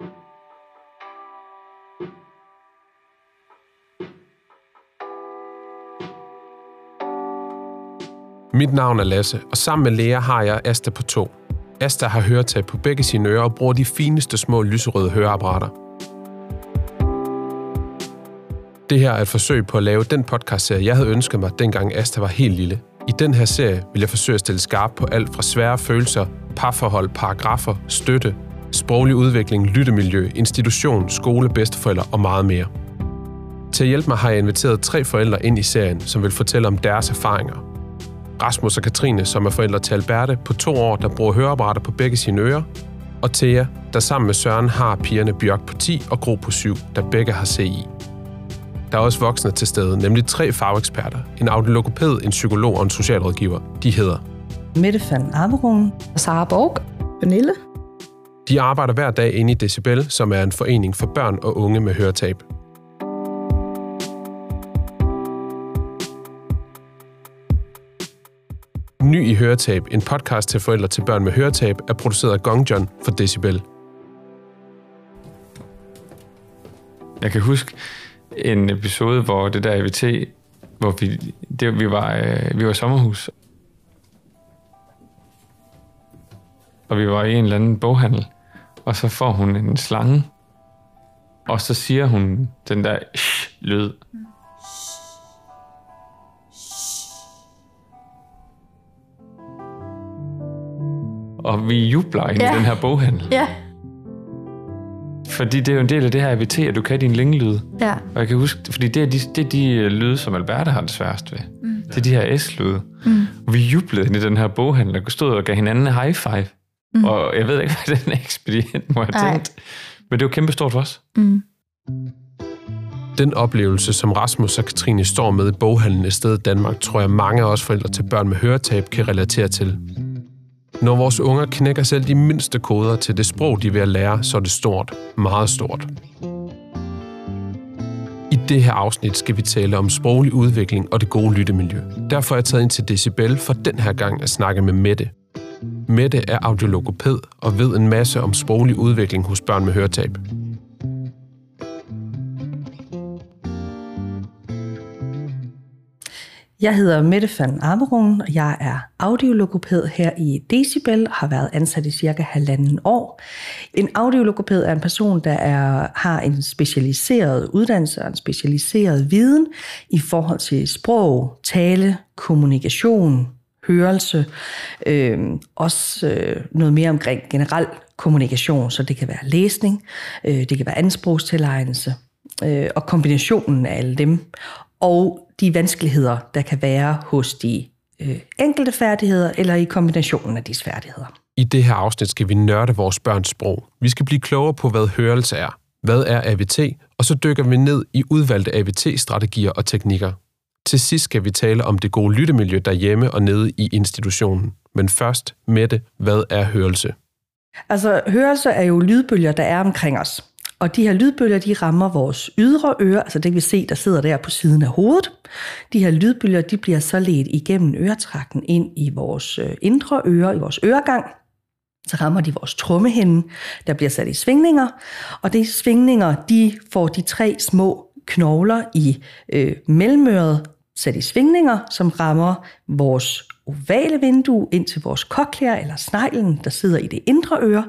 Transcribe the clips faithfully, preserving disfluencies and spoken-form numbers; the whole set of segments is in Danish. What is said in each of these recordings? Mit navn er Lasse, og sammen med Lea har jeg Asta på to. Asta har høretab på begge sine ører og bruger de fineste små lyserøde høreapparater. Det her er et forsøg på at lave den podcastserie, jeg havde ønsket mig, dengang Asta var helt lille. I den her serie vil jeg forsøge at stille skarp på alt fra svære følelser, parforhold, paragrafer, støtte, sproglig udvikling, lyttemiljø, institution, skole, bedsteforældre og meget mere. Til at hjælpe mig har jeg inviteret tre forældre ind i serien, som vil fortælle om deres erfaringer. Rasmus og Katrine, som er forældre til Alberte på to år, der bruger høreapparater på begge sine ører, og Tea, der sammen med Søren har pigerne Bjørg på ti og Gro på syv, der begge har C I. Der er også voksne til stede, nemlig tre fageksperter, en audiologoped, en psykolog og en socialrådgiver. De hedder Mette van Amerongen, Sara Borg, Pernille. De arbejder hver dag inde i Decibel, som er en forening for børn og unge med høretab. Ny i høretab, en podcast til forældre til børn med høretab, er produceret af Gong John for Decibel. Jeg kan huske en episode, hvor det der A V T, hvor vi, det, vi, var, vi var i sommerhus. Og vi var i en eller anden boghandel, og så får hun en slange, og så siger hun den der sh-lyd. Og vi jubler ind yeah. i den her boghandel. Yeah. Fordi det er jo en del af det her A V T, at du kan din længelyd. Yeah. Og jeg kan huske, fordi det er de, det er de lyde, som Alberte har det sværest ved. Mm. Det er de her S-lyde. Mm. Og vi jublede ind i den her boghandel, og stod og gav hinanden en high five. Mm. Og jeg ved ikke, hvad den ekspedient må have tænkt. Men det var kæmpestort for os. Mm. Den oplevelse, som Rasmus og Katrine står med i boghandlen et sted i Danmark, tror jeg mange af os forældre til børn med høretab kan relatere til. Når vores unger knækker selv de mindste koder til det sprog, de vil at lære, så er det stort. Meget stort. I det her afsnit skal vi tale om sproglig udvikling og det gode lyttemiljø. Derfor er jeg taget ind til Decibel for den her gang at snakke med Mette. Mette er audiologoped og ved en masse om sproglig udvikling hos børn med høretab. Jeg hedder Mette van Amerongen, og jeg er audiologoped her i Decibel og har været ansat i cirka halvanden år. En audiologoped er en person, der er, har en specialiseret uddannelse og en specialiseret viden i forhold til sprog, tale, kommunikation, hørelse, øh, også øh, noget mere omkring generel kommunikation, så det kan være læsning, øh, det kan være ansprogstilegnelse øh, og kombinationen af alle dem. Og de vanskeligheder, der kan være hos de øh, enkelte færdigheder, eller i kombinationen af disse færdigheder. I det her afsnit skal vi nørde vores børns sprog. Vi skal blive klogere på, hvad hørelse er, hvad er A V T, og så dykker vi ned i udvalgte A V T-strategier og teknikker. Til sidst skal vi tale om det gode lyttemiljø derhjemme og nede i institutionen. Men først, Mette, hvad er hørelse? Altså, hørelse er jo lydbølger, der er omkring os. Og de her lydbølger, de rammer vores ydre øre, altså det kan vi se, der sidder der på siden af hovedet. De her lydbølger, de bliver så ledt igennem øretrakten ind i vores indre øre, i vores øregang. Så rammer de vores trommehinde, der bliver sat i svingninger. Og de svingninger, de får de tre små knogler i øh, mellemøret sat i svingninger, som rammer vores ovale vindue ind til vores cochlea eller sneglen, der sidder i det indre øre.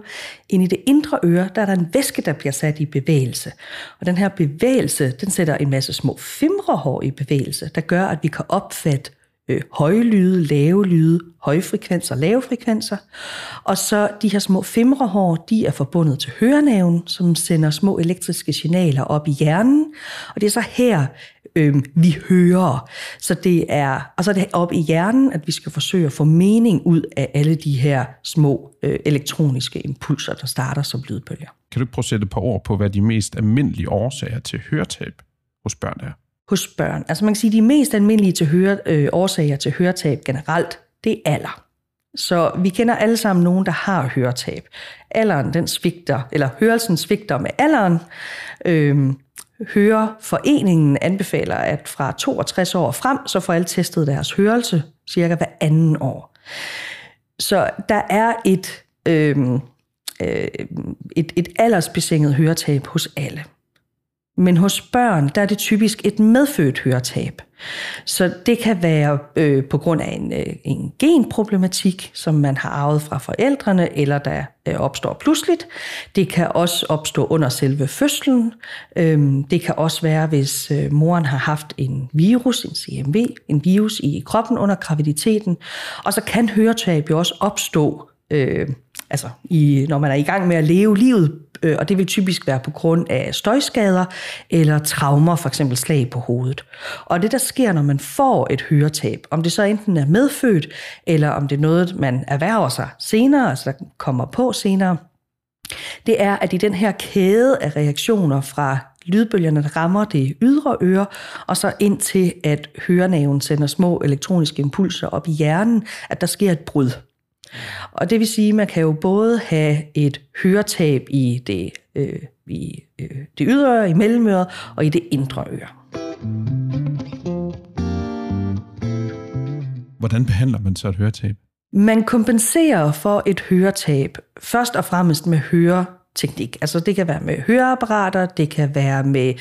Ind i det indre øre, der er der en væske, der bliver sat i bevægelse. Og den her bevægelse, den sætter en masse små fimrehår i bevægelse, der gør, at vi kan opfatte øh, høje lyde, lave lyde, høje frekvenser, lave frekvenser. Og så de her små fimrehår, de er forbundet til hørenerven, som sender små elektriske signaler op i hjernen. Og det er så her, Øhm, vi hører. Så det er, og så er det op i hjernen, at vi skal forsøge at få mening ud af alle de her små øh, elektroniske impulser, der starter som lydbølger. Kan du prøve at sætte et par ord på, hvad de mest almindelige årsager til høretab hos børn er? Hos børn. Altså man kan sige, at de mest almindelige til høre, øh, årsager til høretab generelt, det er alder. Så vi kender alle sammen nogen, der har høretab. Alderen, den svigter, eller hørelsen svigter med alderen. Øhm, Høreforeningen anbefaler, at fra toogtres år frem, så får alle testet deres hørelse cirka hver anden år. Så der er et, øh, øh, et, et aldersbetinget høretab hos alle. Men hos børn, der er det typisk et medfødt høretab. Så det kan være øh, på grund af en, øh, en genproblematik, som man har arvet fra forældrene, eller der øh, opstår pludseligt. Det kan også opstå under selve fødslen. Øhm, det kan også være, hvis øh, moren har haft en virus, en C M V, en virus i kroppen under graviditeten. Og så kan høretab jo også opstå, øh, altså i, når man er i gang med at leve livet, og det vil typisk være på grund af støjskader eller traumer, for eksempel slag på hovedet. Og det, der sker, når man får et høretab, om det så enten er medfødt, eller om det er noget, man erhverver sig senere, altså kommer på senere, det er, at i den her kæde af reaktioner fra lydbølgerne, der rammer det ydre øre, og så indtil, at hørenerven sender små elektroniske impulser op i hjernen, at der sker et brud. Og det vil sige, at man kan jo både have et høretab i det, øh, i, øh, det ydre øre, i mellemøret og i det indre øre. Hvordan behandler man så et høretab? Man kompenserer for et høretab først og fremmest med høreteknik. Altså det kan være med høreapparater, det kan være med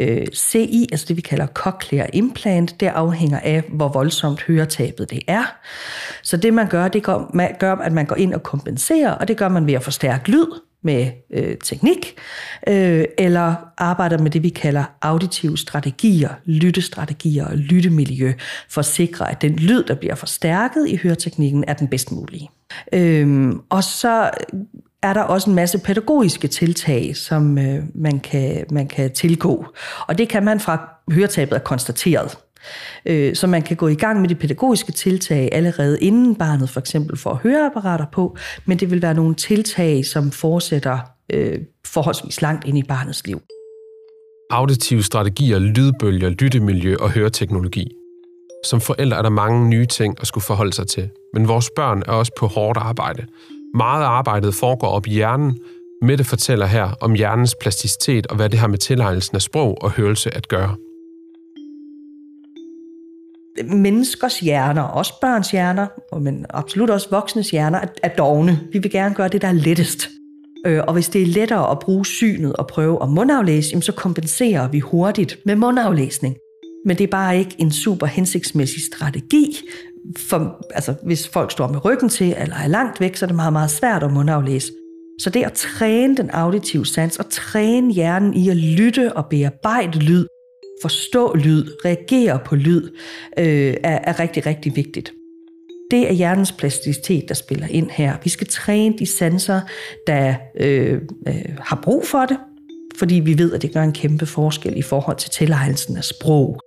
øh, C I, altså det vi kalder cochlear implant. Det afhænger af, hvor voldsomt høretabet det er. Så det man gør, det gør, at man går ind og kompenserer, og det gør man ved at forstærke lyd med øh, teknik, øh, eller arbejder med det, vi kalder auditive strategier, lyttestrategier og lyttemiljø, for at sikre, at den lyd, der bliver forstærket i høreteknikken, er den bedst mulige. Øh, og så er der også en masse pædagogiske tiltag, som øh, man kan, man kan tilgå, og det kan man fra høretabet er konstateret. Så man kan gå i gang med de pædagogiske tiltag allerede inden barnet for eksempel får høreapparater på, men det vil være nogle tiltag, som fortsætter øh, forholdsvis langt ind i barnets liv. Auditive strategier, lydbølger, lyttemiljø og høreteknologi. Som forældre er der mange nye ting at skulle forholde sig til, men vores børn er også på hårdt arbejde. Meget af arbejdet foregår op i hjernen. Mette fortæller her om hjernens plasticitet og hvad det har med tilegnelsen af sprog og hørelse at gøre. Menneskers hjerner, også børns hjerner, men absolut også voksnes hjerner, er dovne. Vi vil gerne gøre det, der er lettest. Og hvis det er lettere at bruge synet og prøve at mundaflæse, så kompenserer vi hurtigt med mundaflæsning. Men det er bare ikke en super hensigtsmæssig strategi. For, altså, hvis folk står med ryggen til eller er langt væk, så er det meget, meget svært at mundaflæse. Så det at træne den auditive sans og træne hjernen i at lytte og bearbejde lyd, forstå lyd, reagere på lyd, øh, er, er rigtig, rigtig vigtigt. Det er hjernens plasticitet, der spiller ind her. Vi skal træne de sanser, der øh, øh, har brug for det, fordi vi ved, at det gør en kæmpe forskel i forhold til tilegnelsen af sprog.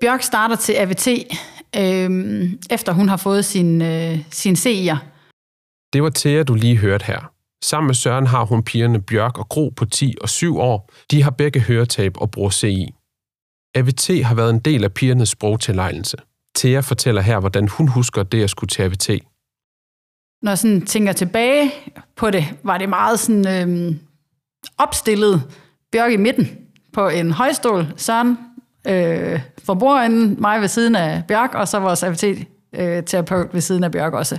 Bjørg starter til A V T, øh, efter hun har fået sin, øh, sin C I'er. Det var Tea, du lige hørte her. Sammen med Søren har hun pigerne Bjørg og Gro på ti og syv år. De har begge høretab og bruger C I. A V T har været en del af pigernes sprogtilegnelse. Tea fortæller her, hvordan hun husker det at skulle til A V T. Når jeg sådan tænker tilbage på det, var det meget sådan, øh, opstillet. Bjørg i midten på en højstol, Søren øh, for bordenden, mig ved siden af Bjørg, og så vores A V T-terapeut ved siden af Bjørg også.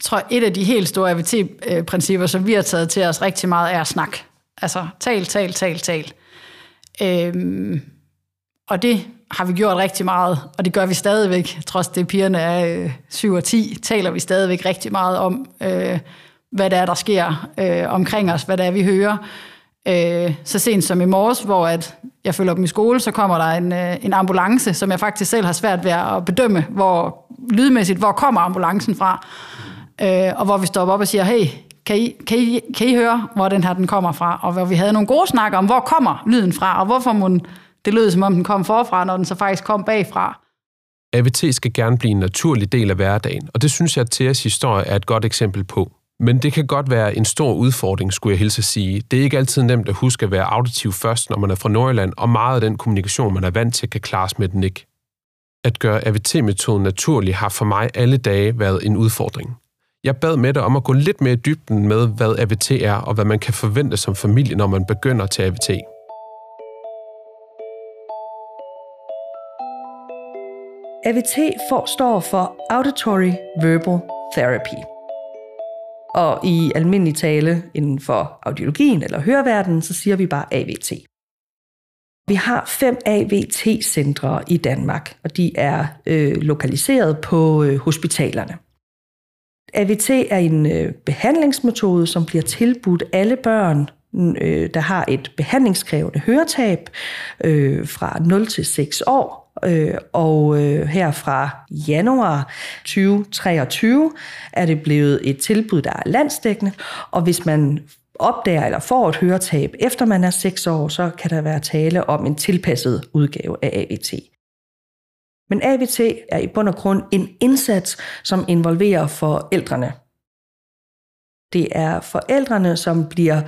Jeg tror, et af de helt store A V T-principper, som vi har taget til os rigtig meget, er snak. Altså, tal, tal, tal, tal. Øhm, og det har vi gjort rigtig meget, og det gør vi stadigvæk. Trods det, pigerne er øh, syv og ti, taler vi stadigvæk rigtig meget om, øh, hvad der er, der sker øh, omkring os, hvad der er, vi hører. Øh, så sent som i morges, hvor at jeg følger dem i skole, så kommer der en, øh, en ambulance, som jeg faktisk selv har svært ved at bedømme, hvor lydmæssigt, hvor kommer ambulancen fra. Øh, og hvor vi stopper op og siger, hey, kan I, kan, I, kan I høre, hvor den her den kommer fra? Og hvor vi havde nogle gode snakker om, hvor kommer lyden fra, og hvorfor må den, det lød, som om den kom forfra, når den så faktisk kom bagfra. A V T skal gerne blive en naturlig del af hverdagen, og det synes jeg, at Theas historie er et godt eksempel på. Men det kan godt være en stor udfordring, skulle jeg hilse at sige. Det er ikke altid nemt at huske at være auditiv først, når man er fra Nordjylland, og meget af den kommunikation, man er vant til, kan klares med den ikke. At gøre A V T-metoden naturlig har for mig alle dage været en udfordring. Jeg bad Mette om at gå lidt mere i dybden med, hvad A V T er, og hvad man kan forvente som familie, når man begynder til A V T. A V T forstår for Auditory-Verbal Therapy. Og i almindelig tale inden for audiologien eller høreverdenen, så siger vi bare A V T. Vi har fem A V T-centre i Danmark, og de er øh, lokaliseret på øh, hospitalerne. A V T er en øh, behandlingsmetode, som bliver tilbudt alle børn, øh, der har et behandlingskrævende høretab øh, fra nul til seks år. Og her fra januar tyve treogtyve er det blevet et tilbud, der er landsdækkende. Og hvis man opdager eller får et høretab, efter man er seks år, så kan der være tale om en tilpasset udgave af A V T. Men A V T er i bund og grund en indsats, som involverer forældrene. Det er forældrene, som bliver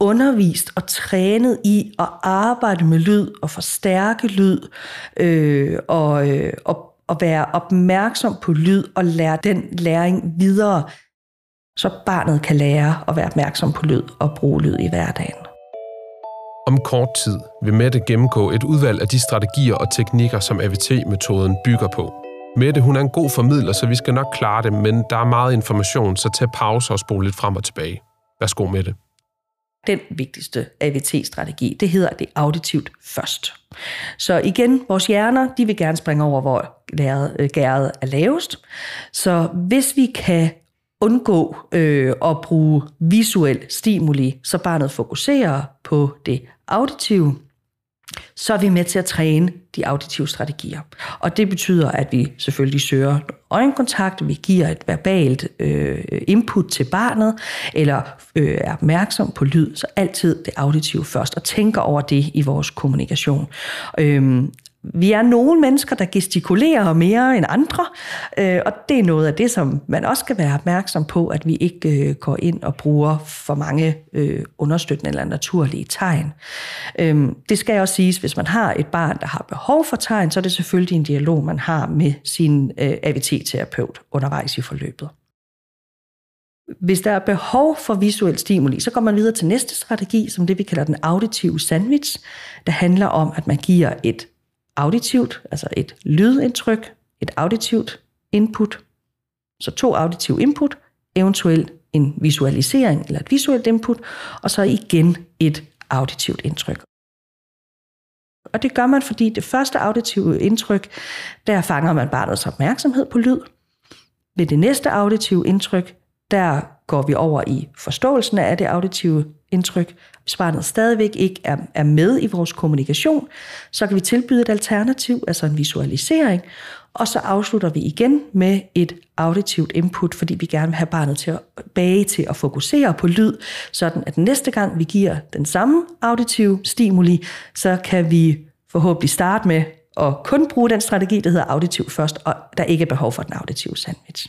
undervist og trænet i at arbejde med lyd og forstærke lyd øh, og, øh, og, og være opmærksom på lyd og lære den læring videre, så barnet kan lære at være opmærksom på lyd og bruge lyd i hverdagen. Om kort tid vil Mette gennemgå et udvalg af de strategier og teknikker, som A V T-metoden bygger på. Mette, hun er en god formidler, så vi skal nok klare det, men der er meget information, så tag pause og spole lidt frem og tilbage. Værsgo, Mette. Den vigtigste A V T-strategi, det hedder det auditivt først. Så igen, vores hjerner, de vil gerne springe over, hvor gærdet er lavest. Så hvis vi kan undgå øh, at bruge visuel stimuli, så barnet fokuserer på det auditive, så er vi med til at træne de auditive strategier. Og det betyder, at vi selvfølgelig søger øjenkontakt, vi giver et verbalt øh, input til barnet, eller øh, er opmærksom på lyd, så altid det auditive først, og tænker over det i vores kommunikation. Øhm, vi er nogle mennesker, der gestikulerer mere end andre, øh, og det er noget af det, som man også skal være opmærksom på, at vi ikke øh, går ind og bruger for mange øh, understøttende eller naturlige tegn. Øhm, det skal også siges, hvis man har et barn, der har behov for tegn, så er det selvfølgelig en dialog, man har med sin øh, A V T-terapeut undervejs i forløbet. Hvis der er behov for visuel stimuli, så går man videre til næste strategi, som det vi kalder den auditive sandwich, der handler om, at man giver et auditivt, altså et lydindtryk, et auditivt input, så to auditive input, eventuelt en visualisering eller et visuelt input, og så igen et auditivt indtryk. Og det gør man, fordi det første auditive indtryk, der fanger man barnets opmærksomhed på lyd. Ved det næste auditive indtryk, der går vi over i forståelsen af det auditive indtryk. Hvis barnet stadigvæk ikke er med i vores kommunikation, så kan vi tilbyde et alternativ, altså en visualisering, og så afslutter vi igen med et auditivt input, fordi vi gerne vil have barnet tilbage til at fokusere på lyd, sådan at næste gang vi giver den samme auditive stimuli, så kan vi forhåbentlig starte med at kun bruge den strategi, der hedder auditiv først, og der ikke er behov for den auditive sandwich.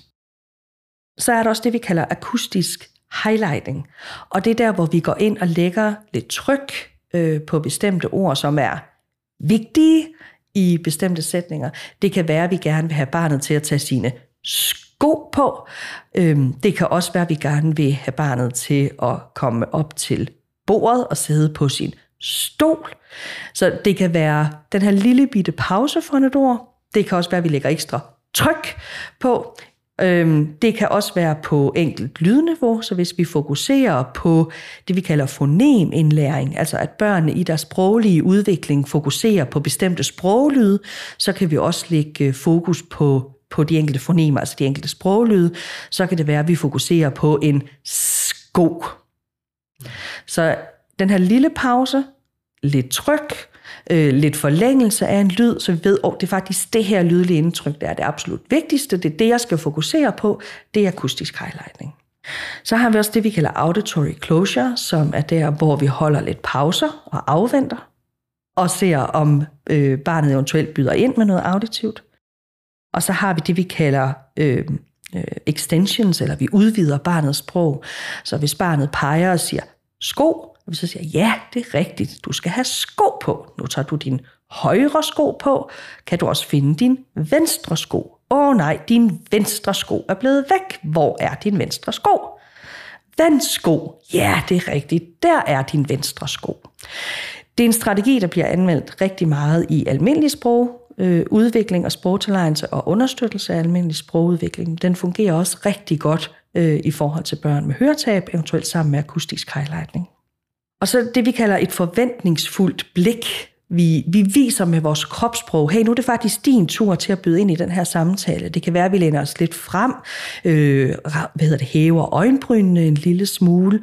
Så er der også det, vi kalder akustisk highlighting. Og det er der, hvor vi går ind og lægger lidt tryk øh, på bestemte ord, som er vigtige i bestemte sætninger. Det kan være, at vi gerne vil have barnet til at tage sine sko på. Øhm, det kan også være, at vi gerne vil have barnet til at komme op til bordet og sidde på sin stol. Så det kan være den her lille bitte pause for et ord. Det kan også være, at vi lægger ekstra tryk på. Det kan også være på enkelt lydniveau, så hvis vi fokuserer på det, vi kalder fonemindlæring, altså at børnene i deres sproglige udvikling fokuserer på bestemte sproglyde, så kan vi også lægge fokus på, på de enkelte fonemer, altså de enkelte sproglyde. Så kan det være, at vi fokuserer på en sko. Så den her lille pause, lidt tryk, Øh, lidt forlængelse af en lyd, så vi ved, at det er faktisk det her lydlige indtryk, der er det absolut vigtigste. Det er det, jeg skal fokusere på. Det er akustisk highlighting. Så har vi også det, vi kalder auditory closure, som er der, hvor vi holder lidt pauser og afventer, og ser, om øh, barnet eventuelt byder ind med noget auditivt. Og så har vi det, vi kalder øh, øh, extensions, eller vi udvider barnets sprog. Så hvis barnet peger og siger sko, og vi så siger, ja, det er rigtigt, du skal have sko på. Nu tager du din højre sko på. Kan du også finde din venstre sko? Åh nej, din venstre sko er blevet væk. Hvor er din venstre sko? Den sko. Ja, det er rigtigt, der er din venstre sko. Det er en strategi, der bliver anvendt rigtig meget i almindelig sprog, øh, udvikling og sprogtilegnelse og understøttelse af almindelig sprogudvikling, den fungerer også rigtig godt øh, i forhold til børn med høretab, eventuelt sammen med akustisk highlightning. Og så det, vi kalder et forventningsfuldt blik. Vi, vi viser med vores kropssprog, hey, nu er det faktisk din tur til at byde ind i den her samtale. Det kan være, at vi læner os lidt frem, øh, hvad hedder det, hæver øjenbrynene en lille smule,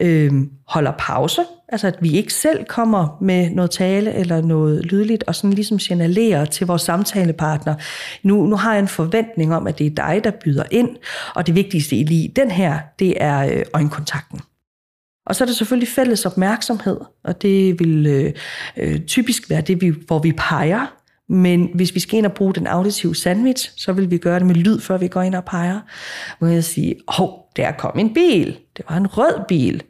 øh, holder pause, altså at vi ikke selv kommer med noget tale eller noget lydligt, og sådan ligesom signalerer til vores samtalepartner, nu, nu har jeg en forventning om, at det er dig, der byder ind, og det vigtigste i lige den her, det er øjenkontakten. Og så er det selvfølgelig fælles opmærksomhed, og det vil øh, øh, typisk være det, vi, hvor vi peger. Men hvis vi skal ind og bruge den auditive sandwich, så vil vi gøre det med lyd, før vi går ind og peger. Må jeg sige, åh, oh, der kom en bil. Det var en rød bil.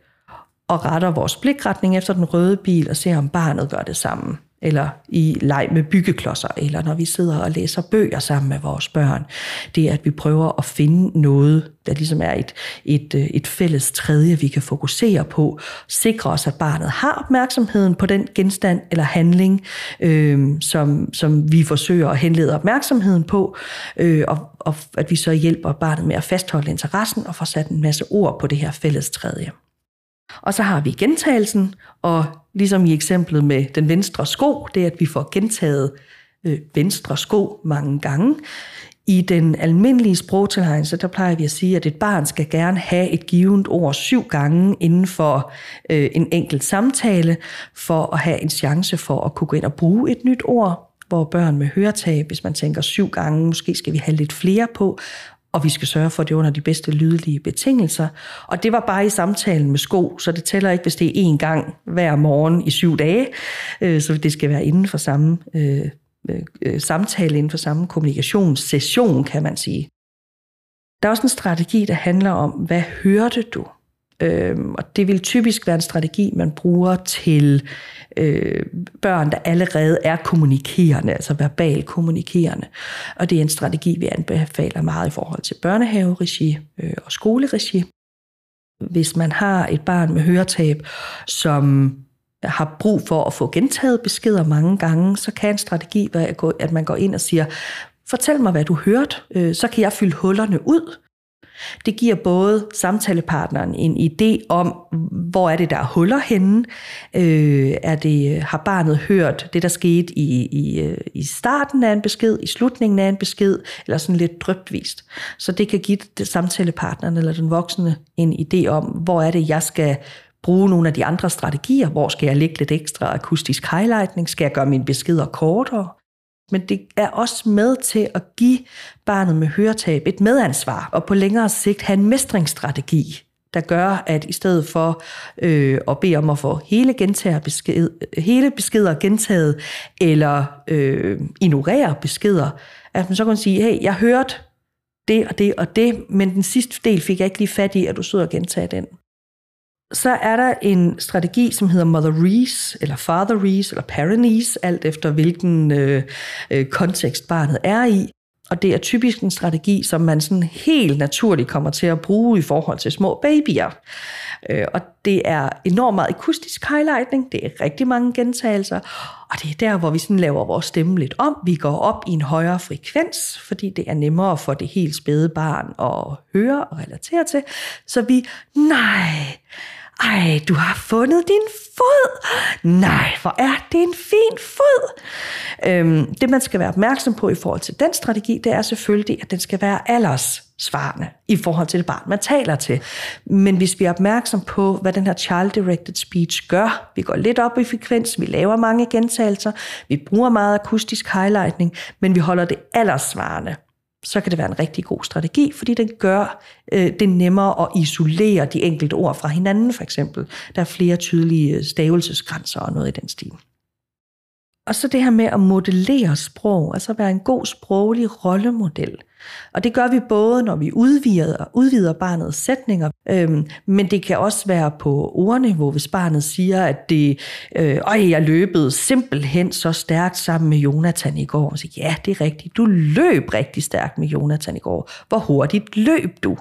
Og retter vores blikretning efter den røde bil og ser, om barnet gør det sammen. Eller i leg med byggeklodser, eller når vi sidder og læser bøger sammen med vores børn. Det er, at vi prøver at finde noget, der ligesom er et, et, et fælles tredje, vi kan fokusere på. Sikre os, at barnet har opmærksomheden på den genstand eller handling, øh, som, som vi forsøger at henlede opmærksomheden på, øh, og, og at vi så hjælper barnet med at fastholde interessen og få sat en masse ord på det her fælles tredje. Og så har vi gentagelsen, og ligesom i eksemplet med den venstre sko, det er, at vi får gentaget øh, venstre sko mange gange. I den almindelige sprogtilegnelse, der plejer vi at sige, at et barn skal gerne have et givent ord syv gange inden for øh, en enkelt samtale, for at have en chance for at kunne gå ind og bruge et nyt ord, hvor børn med høretab, hvis man tænker syv gange, måske skal vi have lidt flere på, og vi skal sørge for det under de bedste lydlige betingelser. Og det var bare i samtalen med sko, så det tæller ikke, hvis det er én gang hver morgen i syv dage. Så det skal være inden for samme øh, øh, samtale, inden for samme kommunikationssession, kan man sige. Der er også en strategi, der handler om, hvad hørte du? Øhm, og det vil typisk være en strategi, man bruger til øh, børn, der allerede er kommunikerende, altså verbal kommunikerende. Og det er en strategi, vi anbefaler meget i forhold til børnehaveregi øh, og skoleregi. Hvis man har et barn med høretab, som har brug for at få gentaget beskeder mange gange, så kan en strategi være, at man går ind og siger, fortæl mig, hvad du hørte, øh, så kan jeg fylde hullerne ud. Det giver både samtalepartneren en idé om, hvor er det, der er huller henne. Øh, er det, har barnet hørt det, der skete i, i, i starten af en besked, i slutningen af en besked, eller sådan lidt drypvist. Så det kan give samtalepartneren eller den voksne en idé om, hvor er det, jeg skal bruge nogle af de andre strategier. Hvor skal jeg lægge lidt ekstra akustisk highlightning? Skal jeg gøre mine beskeder kortere? Men det er også med til at give barnet med høretab et medansvar, og på længere sigt have en mestringsstrategi, der gør, at i stedet for øh, at bede om at få hele, besked, hele beskeder gentaget, eller øh, ignorere beskeder, at man så kan sige, hey, jeg hørte det og det og det, men den sidste del fik jeg ikke lige fat i, at du sidder og gentager den. Så er der en strategi, som hedder motherese, eller fatherese, eller parentese, alt efter hvilken øh, øh, kontekst barnet er i. Og det er typisk en strategi, som man sådan helt naturligt kommer til at bruge i forhold til små babyer. Øh, og det er enormt meget akustisk highlightning, det er rigtig mange gentagelser, og det er der, hvor vi sådan laver vores stemme lidt om. Vi går op i en højere frekvens, fordi det er nemmere for det helt spæde barn at høre og relatere til. Så vi, nej, ej, du har fundet din fod. Nej, hvor er det en fin fod. Øhm, det, man skal være opmærksom på i forhold til den strategi, det er selvfølgelig, at den skal være alderssvarende i forhold til det barn, man taler til. Men hvis vi er opmærksom på, hvad den her child-directed speech gør, vi går lidt op i frekvens, vi laver mange gentagelser, vi bruger meget akustisk highlightning, men vi holder det alderssvarende, så kan det være en rigtig god strategi, fordi den gør øh, det nemmere at isolere de enkelte ord fra hinanden, for eksempel. Der er flere tydelige stavelsesgrænser og noget i den stil. Og så det her med at modellere sprog, altså være en god sproglig rollemodel. Og det gør vi både, når vi udvider, udvider barnets sætninger, øhm, men det kan også være på ordniveau, hvis barnet siger, at det, øh, øj, jeg løbede simpelthen så stærkt sammen med Jonathan i går. Og så ja, det er rigtigt, du løb rigtig stærkt med Jonathan i går. Hvor hurtigt løb du?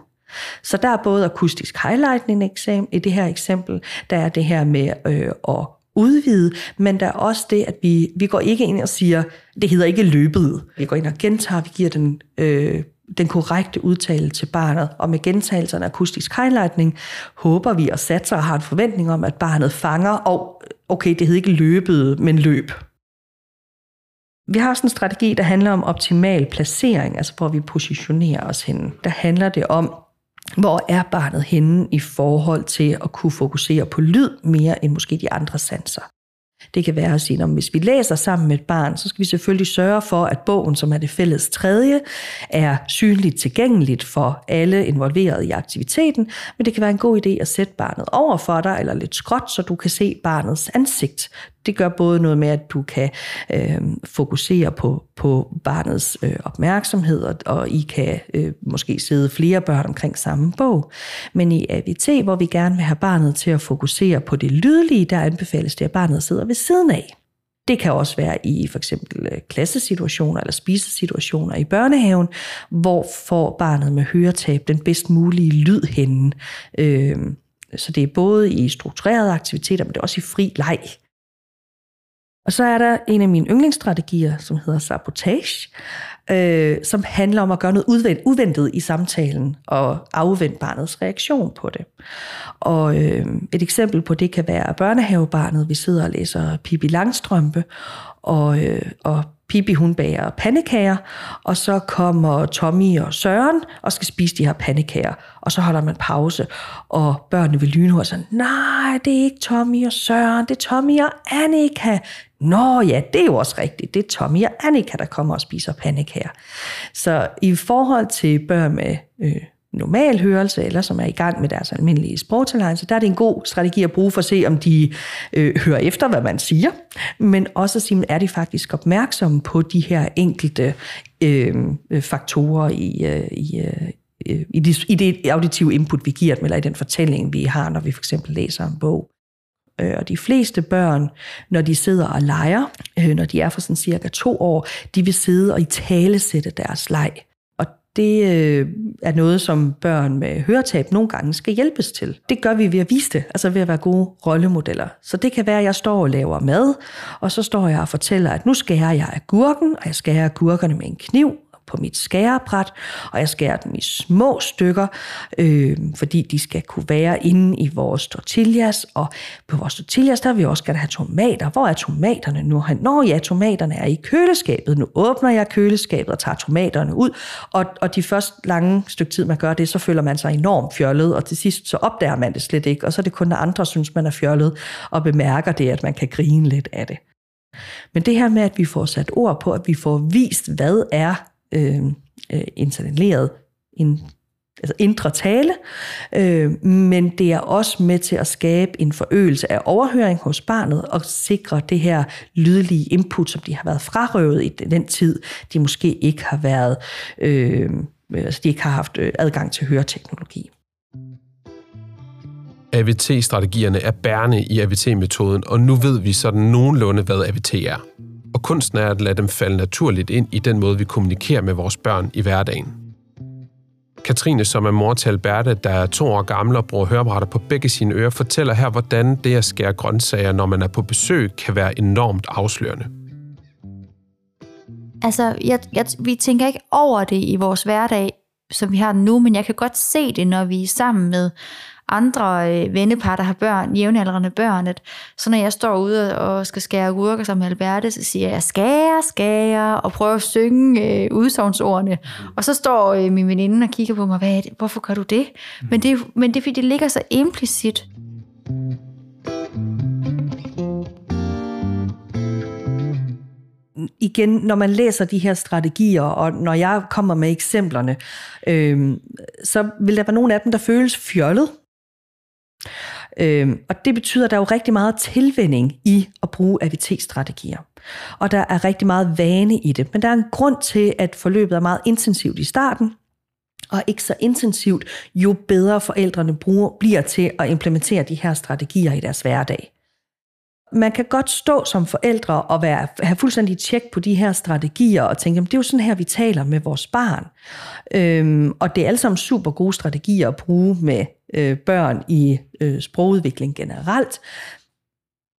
Så der er både akustisk highlightning i det her eksempel, der er det her med øh, at udvide, men der er også det, at vi, vi går ikke ind og siger, det hedder ikke løbet. Vi går ind og gentager, vi giver den, øh, den korrekte udtale til barnet, og med gentagelserne af akustisk highlightning håber vi og satser og har en forventning om, at barnet fanger, og okay, det hedder ikke løbet, men løb. Vi har også en strategi, der handler om optimal placering, altså hvor vi positionerer os henne. Der handler det om, hvor er barnet henne i forhold til at kunne fokusere på lyd mere end måske de andre sanser. Det kan være at sige, at hvis vi læser sammen med et barn, så skal vi selvfølgelig sørge for, at bogen, som er det fælles tredje, er synligt tilgængeligt for alle involverede i aktiviteten, men det kan være en god idé at sætte barnet over for dig, eller lidt skråt, så du kan se barnets ansigt. Det gør både noget med, at du kan øh, fokusere på, på barnets øh, opmærksomhed, og, og I kan øh, måske sidde flere børn omkring samme bog. Men i A V T, hvor vi gerne vil have barnet til at fokusere på det lydlige, der anbefales det, at barnet sidder ved siden af. Det kan også være i for eksempel klassesituationer eller spisesituationer i børnehaven, hvor får barnet med høretab den bedst mulige lyd henne. Øh, så det er både i strukturerede aktiviteter, men det er også i fri leg. Og så er der en af mine yndlingsstrategier, som hedder sabotage, øh, som handler om at gøre noget uventet i samtalen og afvente barnets reaktion på det. Og øh, et eksempel på det kan være børnehavebarnet. Vi sidder og læser Pippi Langstrømpe, og, øh, og Pippi hun bager pandekager, og så kommer Tommy og Søren og skal spise de her pandekager, og så holder man pause, og børnene vil lynhurtigt sådan, nej, det er ikke Tommy og Søren, det er Tommy og Annika. Nå ja, det er jo også rigtigt, det er Tommy og Annika, der kommer og spiser pandekager. Så i forhold til børn med øh, normal hørelse, eller som er i gang med deres almindelige sprogtilegnelse, der er det en god strategi at bruge for at se, om de øh, hører efter, hvad man siger, men også at sige, er de faktisk opmærksomme på de her enkelte øh, faktorer i, øh, i, øh, i, det, i det auditive input, vi giver dem, eller i den fortælling, vi har, når vi for eksempel læser en bog. Og de fleste børn, når de sidder og leger, øh, når de er for sådan cirka to år, de vil sidde og italesætte deres leg. Det øh, er noget, som børn med høretab nogle gange skal hjælpes til. Det gør vi ved at vise det, altså ved at være gode rollemodeller. Så det kan være, at jeg står og laver mad, og så står jeg og fortæller, at nu skærer jeg agurken, og jeg skærer agurkerne med en kniv på mit skærebræt, og jeg skærer dem i små stykker, øh, fordi de skal kunne være inde i vores tortillas, og på vores tortillas, der vil vi også gerne have tomater. Hvor er tomaterne nu? Nå ja, tomaterne er i køleskabet. Nu åbner jeg køleskabet og tager tomaterne ud, og, og de første lange stykke tid, man gør det, så føler man sig enormt fjollet, og til sidst så opdager man det slet ikke, og så er det kun, når andre synes, man er fjollet, og bemærker det, at man kan grine lidt af det. Men det her med, at vi får sat ord på, at vi får vist, hvad er Øh, øh, interneret in, altså indre tale, øh, men det er også med til at skabe en forøgelse af overhøring hos barnet og sikre det her lydlige input, som de har været frarøvet i den tid, de måske ikke har været, øh, altså de ikke har haft adgang til høreteknologi. A V T-strategierne er bærende i A V T-metoden, og nu ved vi sådan nogenlunde, hvad A V T er. Og kunsten er at lade dem falde naturligt ind i den måde, vi kommunikerer med vores børn i hverdagen. Katrine, som er mor til Alberte, der er to år gammel og bruger høreapparater på begge sine ører, fortæller her, hvordan det at skære grøntsager, når man er på besøg, kan være enormt afslørende. Altså, jeg, jeg, vi tænker ikke over det i vores hverdag, som vi har nu, men jeg kan godt se det, når vi er sammen med andre øh, vennepar, der har børn, jævnaldrende børn, at så når jeg står ude og skal skære agurker sammen med Alberte, så siger jeg, skære, skære, og prøver at synge øh, udsagnsordene. Og så står øh, min veninde og kigger på mig, Hvad er det? Hvorfor gør du det? Men det, men det er, fordi det ligger så implicit. Igen, når man læser de her strategier, og når jeg kommer med eksemplerne, øh, så vil der være nogle af dem, der føles fjollet. Øhm, og det betyder, at der er jo rigtig meget tilvænning i at bruge A V T-strategier. Og der er rigtig meget vane i det. Men der er en grund til, at forløbet er meget intensivt i starten, og ikke så intensivt, jo bedre forældrene bruger, bliver til at implementere de her strategier i deres hverdag. Man kan godt stå som forældre og være, have fuldstændig tjek på de her strategier og tænke, det er jo sådan her, vi taler med vores barn. Øhm, og det er alle sammen super gode strategier at bruge med øh, børn i øh, sprogudvikling generelt.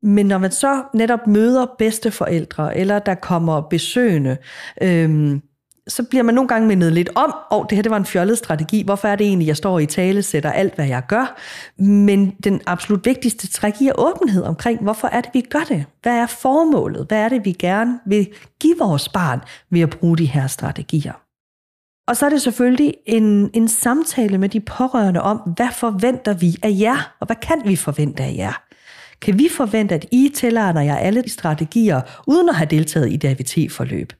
Men når man så netop møder bedsteforældre, eller der kommer besøgende, øhm, så bliver man nogle gange mindet lidt om, og oh, det her det var en fjollet strategi, hvorfor er det egentlig, jeg står i tale, sætter alt, hvad jeg gør. Men den absolut vigtigste træk i er åbenhed omkring, hvorfor er det, vi gør det? Hvad er formålet? Hvad er det, vi gerne vil give vores barn ved at bruge de her strategier? Og så er det selvfølgelig en, en samtale med de pårørende om, hvad forventer vi af jer, og hvad kan vi forvente af jer? Kan vi forvente, at I tilregner jer alle de strategier, uden at have deltaget i det A V T-forløb?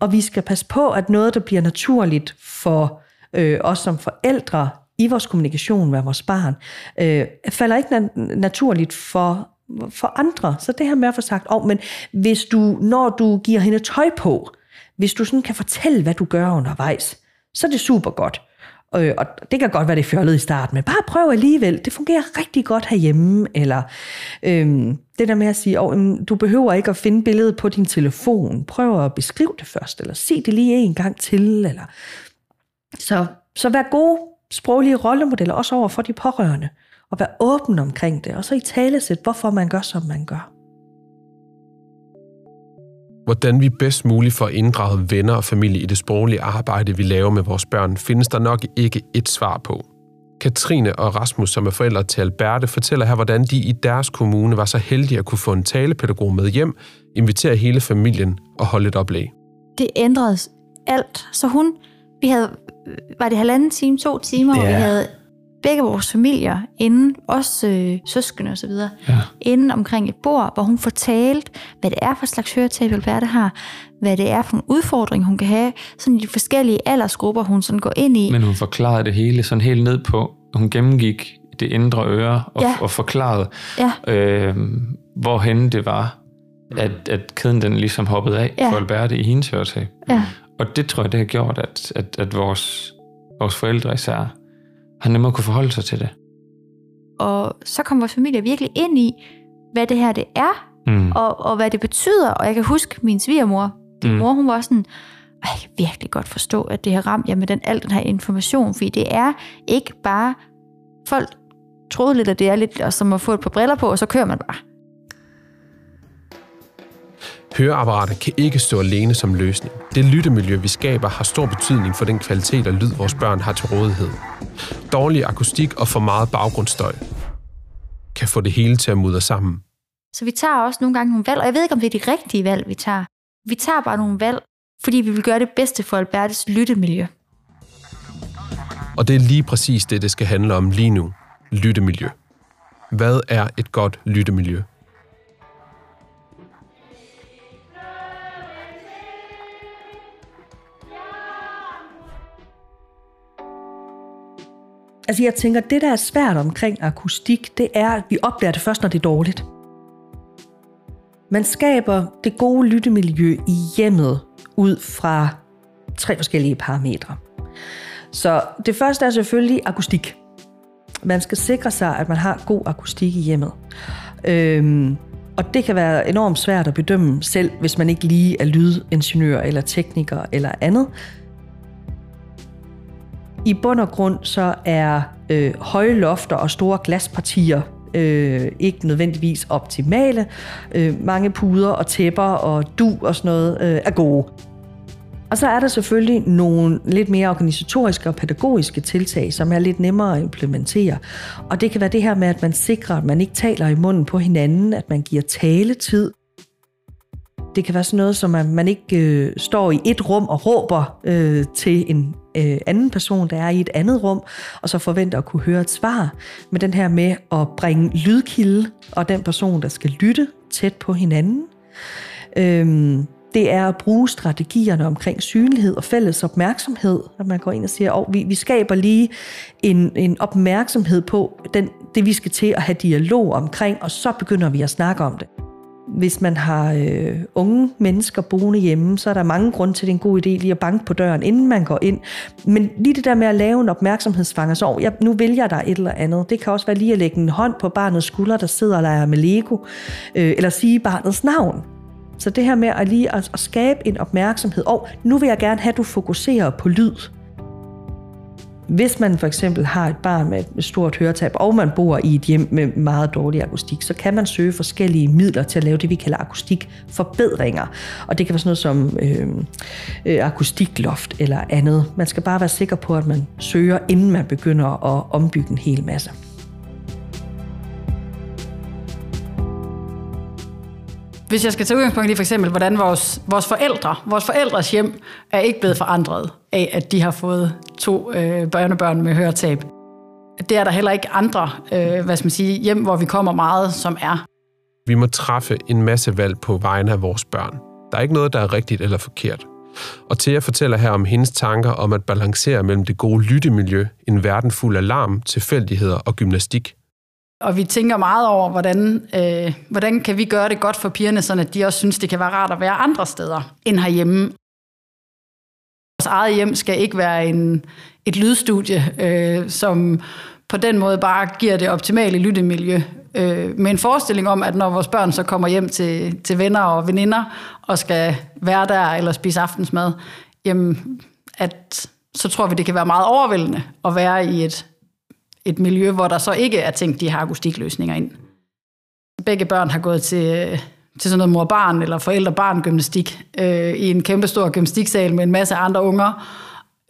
Og vi skal passe på, at noget, der bliver naturligt for øh, os som forældre i vores kommunikation med vores barn, øh, falder ikke na- naturligt for, for andre. Så det her med at få sagt, oh, men hvis du, når du giver hende tøj på, hvis du sådan kan fortælle, hvad du gør undervejs, så er det super godt. Og det kan godt være, det fjollede i starten, men bare prøv alligevel. Det fungerer rigtig godt herhjemme. Eller øhm, det der med at sige, oh, du behøver ikke at finde billedet på din telefon. Prøv at beskrive det først, eller se det lige en gang til. Eller. Så, så vær gode sproglige rollemodeller, også over for de pårørende. Og vær åben omkring det. Og så i talesæt, hvorfor man gør, som man gør. Hvordan vi bedst muligt får inddraget venner og familie i det sproglige arbejde, vi laver med vores børn, findes der nok ikke et svar på. Katrine og Rasmus, som er forældre til Alberte, fortæller her, hvordan de i deres kommune var så heldige at kunne få en talepædagog med hjem, invitere hele familien og holde et oplæg. Det ændrede alt. Så hun, vi havde, var det halvanden time, to timer, yeah. hvor vi havde begge vores familier inden, også øh, søskende og så videre, ja. Inden omkring et bord, hvor hun fortalte, hvad det er for slags høretab, Alberte har, hvad det er for en udfordring, hun kan have, sådan de forskellige aldersgrupper, hun sådan går ind i. Men hun forklarede det hele sådan helt ned på, hun gennemgik det indre øre og, ja. og forklarede, ja. øh, hvorhen det var, at, at kæden den ligesom hoppede af ja. for Alberte i hendes høretab. Ja. Og det tror jeg, det har gjort, at, at, at vores, vores forældre især, han nemmere kunne forholde sig til det. Og så kom vores familie virkelig ind i, hvad det her det er, mm. og, og hvad det betyder. Og jeg kan huske min svigermor. Din mm. mor, hun var sådan, jeg kan virkelig godt forstå, at det har ramt jer med den, al den her information, fordi det er ikke bare, folk troede lidt, at det er lidt og som at få et par briller på, og så kører man bare. Høreapparater kan ikke stå alene som løsning. Det lyttemiljø, vi skaber, har stor betydning for den kvalitet og lyd, vores børn har til rådighed. Dårlig akustik og for meget baggrundsstøj kan få det hele til at mudre sammen. Så vi tager også nogle gange nogle valg, og jeg ved ikke, om det er de rigtige valg, vi tager. Vi tager bare nogle valg, fordi vi vil gøre det bedste for Albertes lyttemiljø. Og det er lige præcis det, det skal handle om lige nu. Lyttemiljø. Hvad er et godt lyttemiljø? Altså jeg tænker, det der er svært omkring akustik, det er, at vi opdager det først, når det er dårligt. Man skaber det gode lyttemiljø i hjemmet ud fra tre forskellige parametre. Så det første er selvfølgelig akustik. Man skal sikre sig, at man har god akustik i hjemmet. Øhm, og det kan være enormt svært at bedømme selv, hvis man ikke lige er lydingeniør eller tekniker eller andet. I bund og grund så er øh, høje lofter og store glaspartier øh, ikke nødvendigvis optimale. Øh, mange puder og tæpper og dug og sådan noget øh, er gode. Og så er der selvfølgelig nogle lidt mere organisatoriske og pædagogiske tiltag, som er lidt nemmere at implementere. Og det kan være det her med, at man sikrer, at man ikke taler i munden på hinanden, at man giver taletid. Det kan være sådan noget, som at man ikke øh, står i et rum og råber øh, til en øh, anden person, der er i et andet rum, og så forventer at kunne høre et svar. Men den her med at bringe lydkilde og den person, der skal lytte, tæt på hinanden. Øhm, det er at bruge strategierne omkring synlighed og fælles opmærksomhed, at man går ind og siger, oh, vi, vi skaber lige en, en opmærksomhed på den, det, vi skal til at have dialog omkring, og så begynder vi at snakke om det. Hvis man har øh, unge mennesker boende hjemme, så er der mange grunde til, det er en god idé lige at banke på døren, inden man går ind. Men lige det der med at lave en opmærksomhedsfanger, så oh, jeg, nu vælger der et eller andet. Det kan også være lige at lægge en hånd på barnets skulder, der sidder og leger med Lego, øh, eller sige barnets navn. Så det her med at lige at, at skabe en opmærksomhed, og oh, nu vil jeg gerne have, at du fokuserer på lyd. Hvis man for eksempel har et barn med et stort høretab, og man bor i et hjem med meget dårlig akustik, så kan man søge forskellige midler til at lave det, vi kalder akustikforbedringer. Og det kan være sådan noget som øh, øh, akustikloft eller andet. Man skal bare være sikker på, at man søger, inden man begynder at ombygge en hel masse. Hvis jeg skal tage udgangspunkt i for eksempel, hvordan vores, vores forældre, vores forældres hjem er ikke blevet forandret af, at de har fået to øh, børnebørn med høretab. Det er der heller ikke andre øh, hvad skal man sige, hjem, hvor vi kommer meget, som er. Vi må træffe en masse valg på vegne af vores børn. Der er ikke noget, der er rigtigt eller forkert. Og Tea fortæller her om hendes tanker om at balancere mellem det gode lyttemiljø, en verden fuld af larm, tilfældigheder og gymnastik. Og vi tænker meget over, hvordan, øh, hvordan kan vi gøre det godt for pigerne, så de også synes, det kan være rart at være andre steder end herhjemme. Vores eget hjem skal ikke være en, et lydstudie, øh, som på den måde bare giver det optimale lyttemiljø. Øh, med en forestilling om, at når vores børn så kommer hjem til, til venner og veninder og skal være der eller spise aftensmad, jamen, at, så tror vi, det kan være meget overvældende at være i et et miljø, hvor der så ikke er tænkt, de har akustikløsninger ind. Begge børn har gået til, til sådan noget mor-barn eller forældre-barn-gymnastik øh, i en kæmpestor gymnastiksal med en masse andre unger.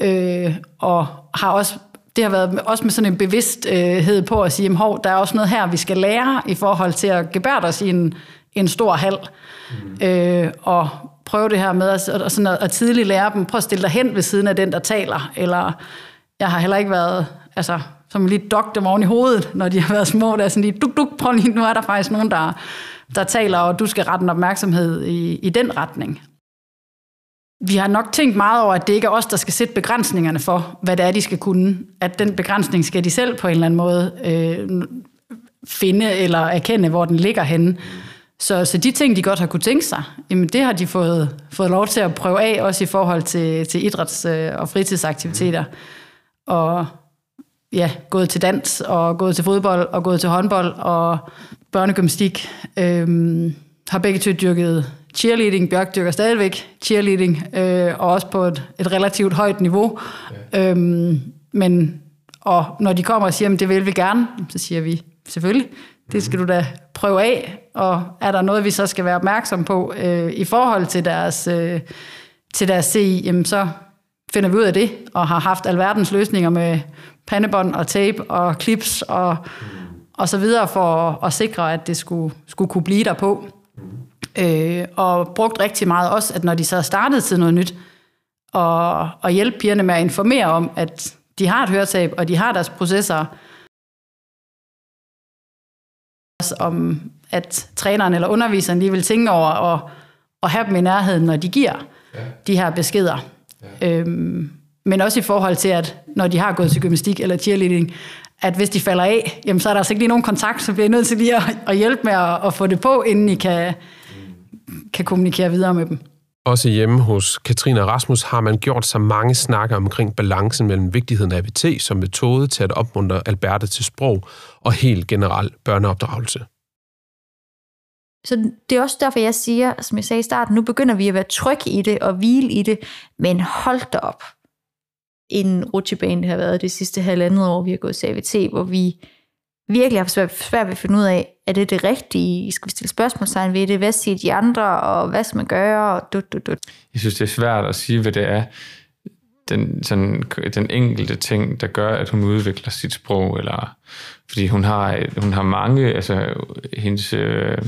Øh, og har også, det har været også med sådan en bevidsthed på at sige, jamen, hov, der er også noget her, vi skal lære i forhold til at gebærde os i en, en stor hal. Mm. Øh, og prøve det her med at, og sådan at, at tidligt lære dem, prøv at stille dig hen ved siden af den, der taler. Eller jeg har heller ikke været... altså som lige dok dem oven i hovedet, når de har været små, der er sådan lige, duk, duk, prøv lige, nu er der faktisk nogen, der, der taler, og du skal rette en opmærksomhed i, i den retning. Vi har nok tænkt meget over, at det ikke er os, der skal sætte begrænsningerne for, hvad det er, de skal kunne. At den begrænsning skal de selv på en eller anden måde øh, finde eller erkende, hvor den ligger henne. Så, så de ting, de godt har kunne tænke sig, jamen det har de fået, fået lov til at prøve af, også i forhold til, til idræts- og fritidsaktiviteter. Og... ja, gået til dans, og gået til fodbold, og gået til håndbold, og børnegymnastik. Øhm, har begge to dyrket cheerleading. Bjørg dyrker stadigvæk cheerleading, øh, og også på et, et relativt højt niveau. Ja. Øhm, men, og når de kommer og siger, det vil vi gerne, så siger vi, selvfølgelig, det skal du da prøve af. Og er der noget, vi så skal være opmærksom på øh, i forhold til deres, øh, til deres C I, jamen så finder vi ud af det, og har haft alverdens løsninger med pandebånd og tape og clips og, og så videre for at, at sikre, at det skulle, skulle kunne blive derpå. Øh, og brugt rigtig meget også, at når de så startede til noget nyt, og, og hjælpe pigerne med at informere om, at de har et høretab, og de har deres processer. Også om, at træneren eller underviseren lige vil tænke over at, at have dem i nærheden, når de giver ja. de her beskeder. Ja. Øhm, men også i forhold til, at når de har gået til gymnastik eller cheerleading, at hvis de falder af, jamen, så er der altså ikke lige nogen kontakt, så bliver I nødt til lige at, at hjælpe med at, at få det på, inden I kan, kan kommunikere videre med dem. Også hjemme hos Katrine og Rasmus har man gjort så mange snakker omkring balancen mellem vigtigheden af A V T som metode til at opmuntre Alberte til sprog og helt generel børneopdragelse. Så det er også derfor, jeg siger, som jeg sagde i starten, nu begynder vi at være trygge i det og hvile i det, men hold da op. En rutsjebane, det har været det sidste halvandet år, vi har gået til A V T, hvor vi virkelig har svært, svært ved at finde ud af, er det det rigtige? Skal vi stille spørgsmålstegn ved det? Hvad siger de andre? Og hvad skal man gøre? Og dut, dut, dut. Jeg synes, det er svært at sige, hvad det er. Den, sådan, den enkelte ting, der gør, at hun udvikler sit sprog. Eller, fordi hun har, hun har mange... altså, hendes... Øh,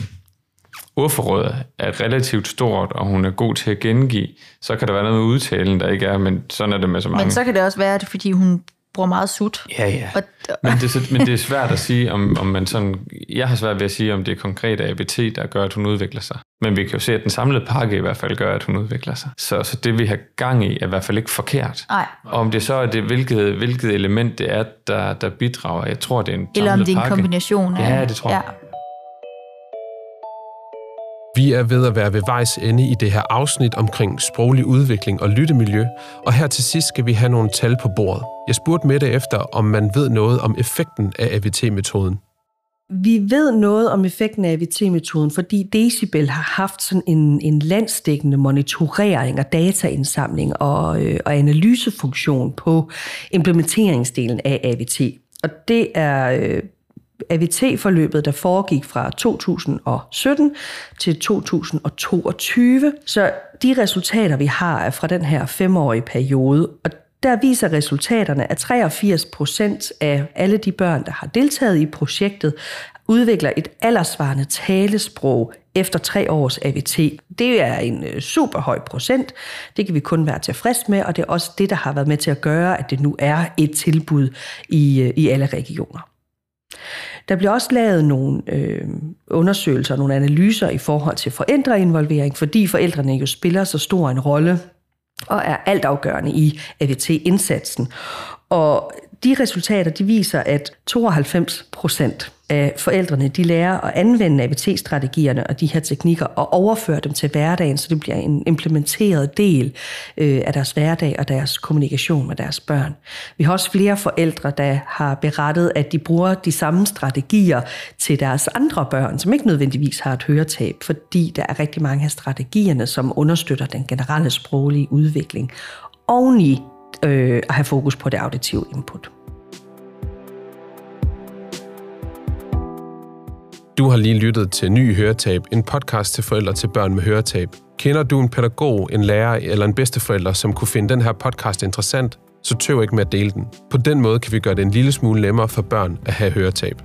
ordforrådet er relativt stort, og hun er god til at gengive, så kan der være noget med udtalen, der ikke er, men sådan er det med så mange. Men så kan det også være, at fordi hun bruger meget sut. Ja, ja. Og... men, det, men det er svært at sige, om, om man sådan... Jeg har svært ved at sige, om det er konkret A B T, der gør, at hun udvikler sig. Men vi kan jo se, at den samlede pakke i hvert fald gør, at hun udvikler sig. Så, så det, vi har gang i, er i hvert fald ikke forkert. Nej. Og om det så er det, hvilket, hvilket element det er, der, der bidrager. Jeg tror, det er en samlet pakke. Eller om det er en pakke. Kombination af... ja, det tror jeg. Ja. Vi er ved at være ved vejs ende i det her afsnit omkring sproglig udvikling og lyttemiljø, og her til sidst skal vi have nogle tal på bordet. Jeg spurgte Mette efter, om man ved noget om effekten af A V T-metoden. Vi ved noget om effekten af A V T-metoden, fordi Decibel har haft sådan en, en landsdækkende monitorering og dataindsamling og, øh, og analysefunktion på implementeringsdelen af A V T. Og det er øh, A V T-forløbet, der foregik fra to tusind og sytten til to tusind og toogtyve. Så de resultater, vi har, er fra den her femårige periode, og der viser resultaterne, at treogfirs procent af alle de børn, der har deltaget i projektet, udvikler et alderssvarende talesprog efter tre års A V T. Det er en super høj procent. Det kan vi kun være tilfreds med, og det er også det, der har været med til at gøre, at det nu er et tilbud i, i alle regioner. Der bliver også lavet nogle øh, undersøgelser, nogle analyser i forhold til forældreinvolvering, fordi forældrene jo spiller så stor en rolle og er altafgørende i A V T-indsatsen. Og de resultater, de viser, at tooghalvfems procent af forældrene, de lærer at anvende A V T-strategierne og de her teknikker og overføre dem til hverdagen, så det bliver en implementeret del øh, af deres hverdag og deres kommunikation med deres børn. Vi har også flere forældre, der har berettet, at de bruger de samme strategier til deres andre børn, som ikke nødvendigvis har et høretab, fordi der er rigtig mange af strategierne, som understøtter den generelle sproglige udvikling, oveni øh, at have fokus på det auditive input. Du har lige lyttet til Ny Høretab, en podcast til forældre til børn med høretab. Kender du en pædagog, en lærer eller en bedsteforælder, som kunne finde den her podcast interessant, så tøv ikke med at dele den. På den måde kan vi gøre det en lille smule nemmere for børn at have høretab.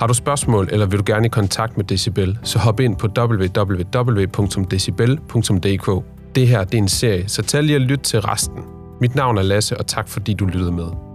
Har du spørgsmål, eller vil du gerne i kontakt med Decibel, så hop ind på w w w punktum decibel punktum d k. Det her det er en serie, så tag lige og lyt til resten. Mit navn er Lasse, og tak fordi du lyttede med.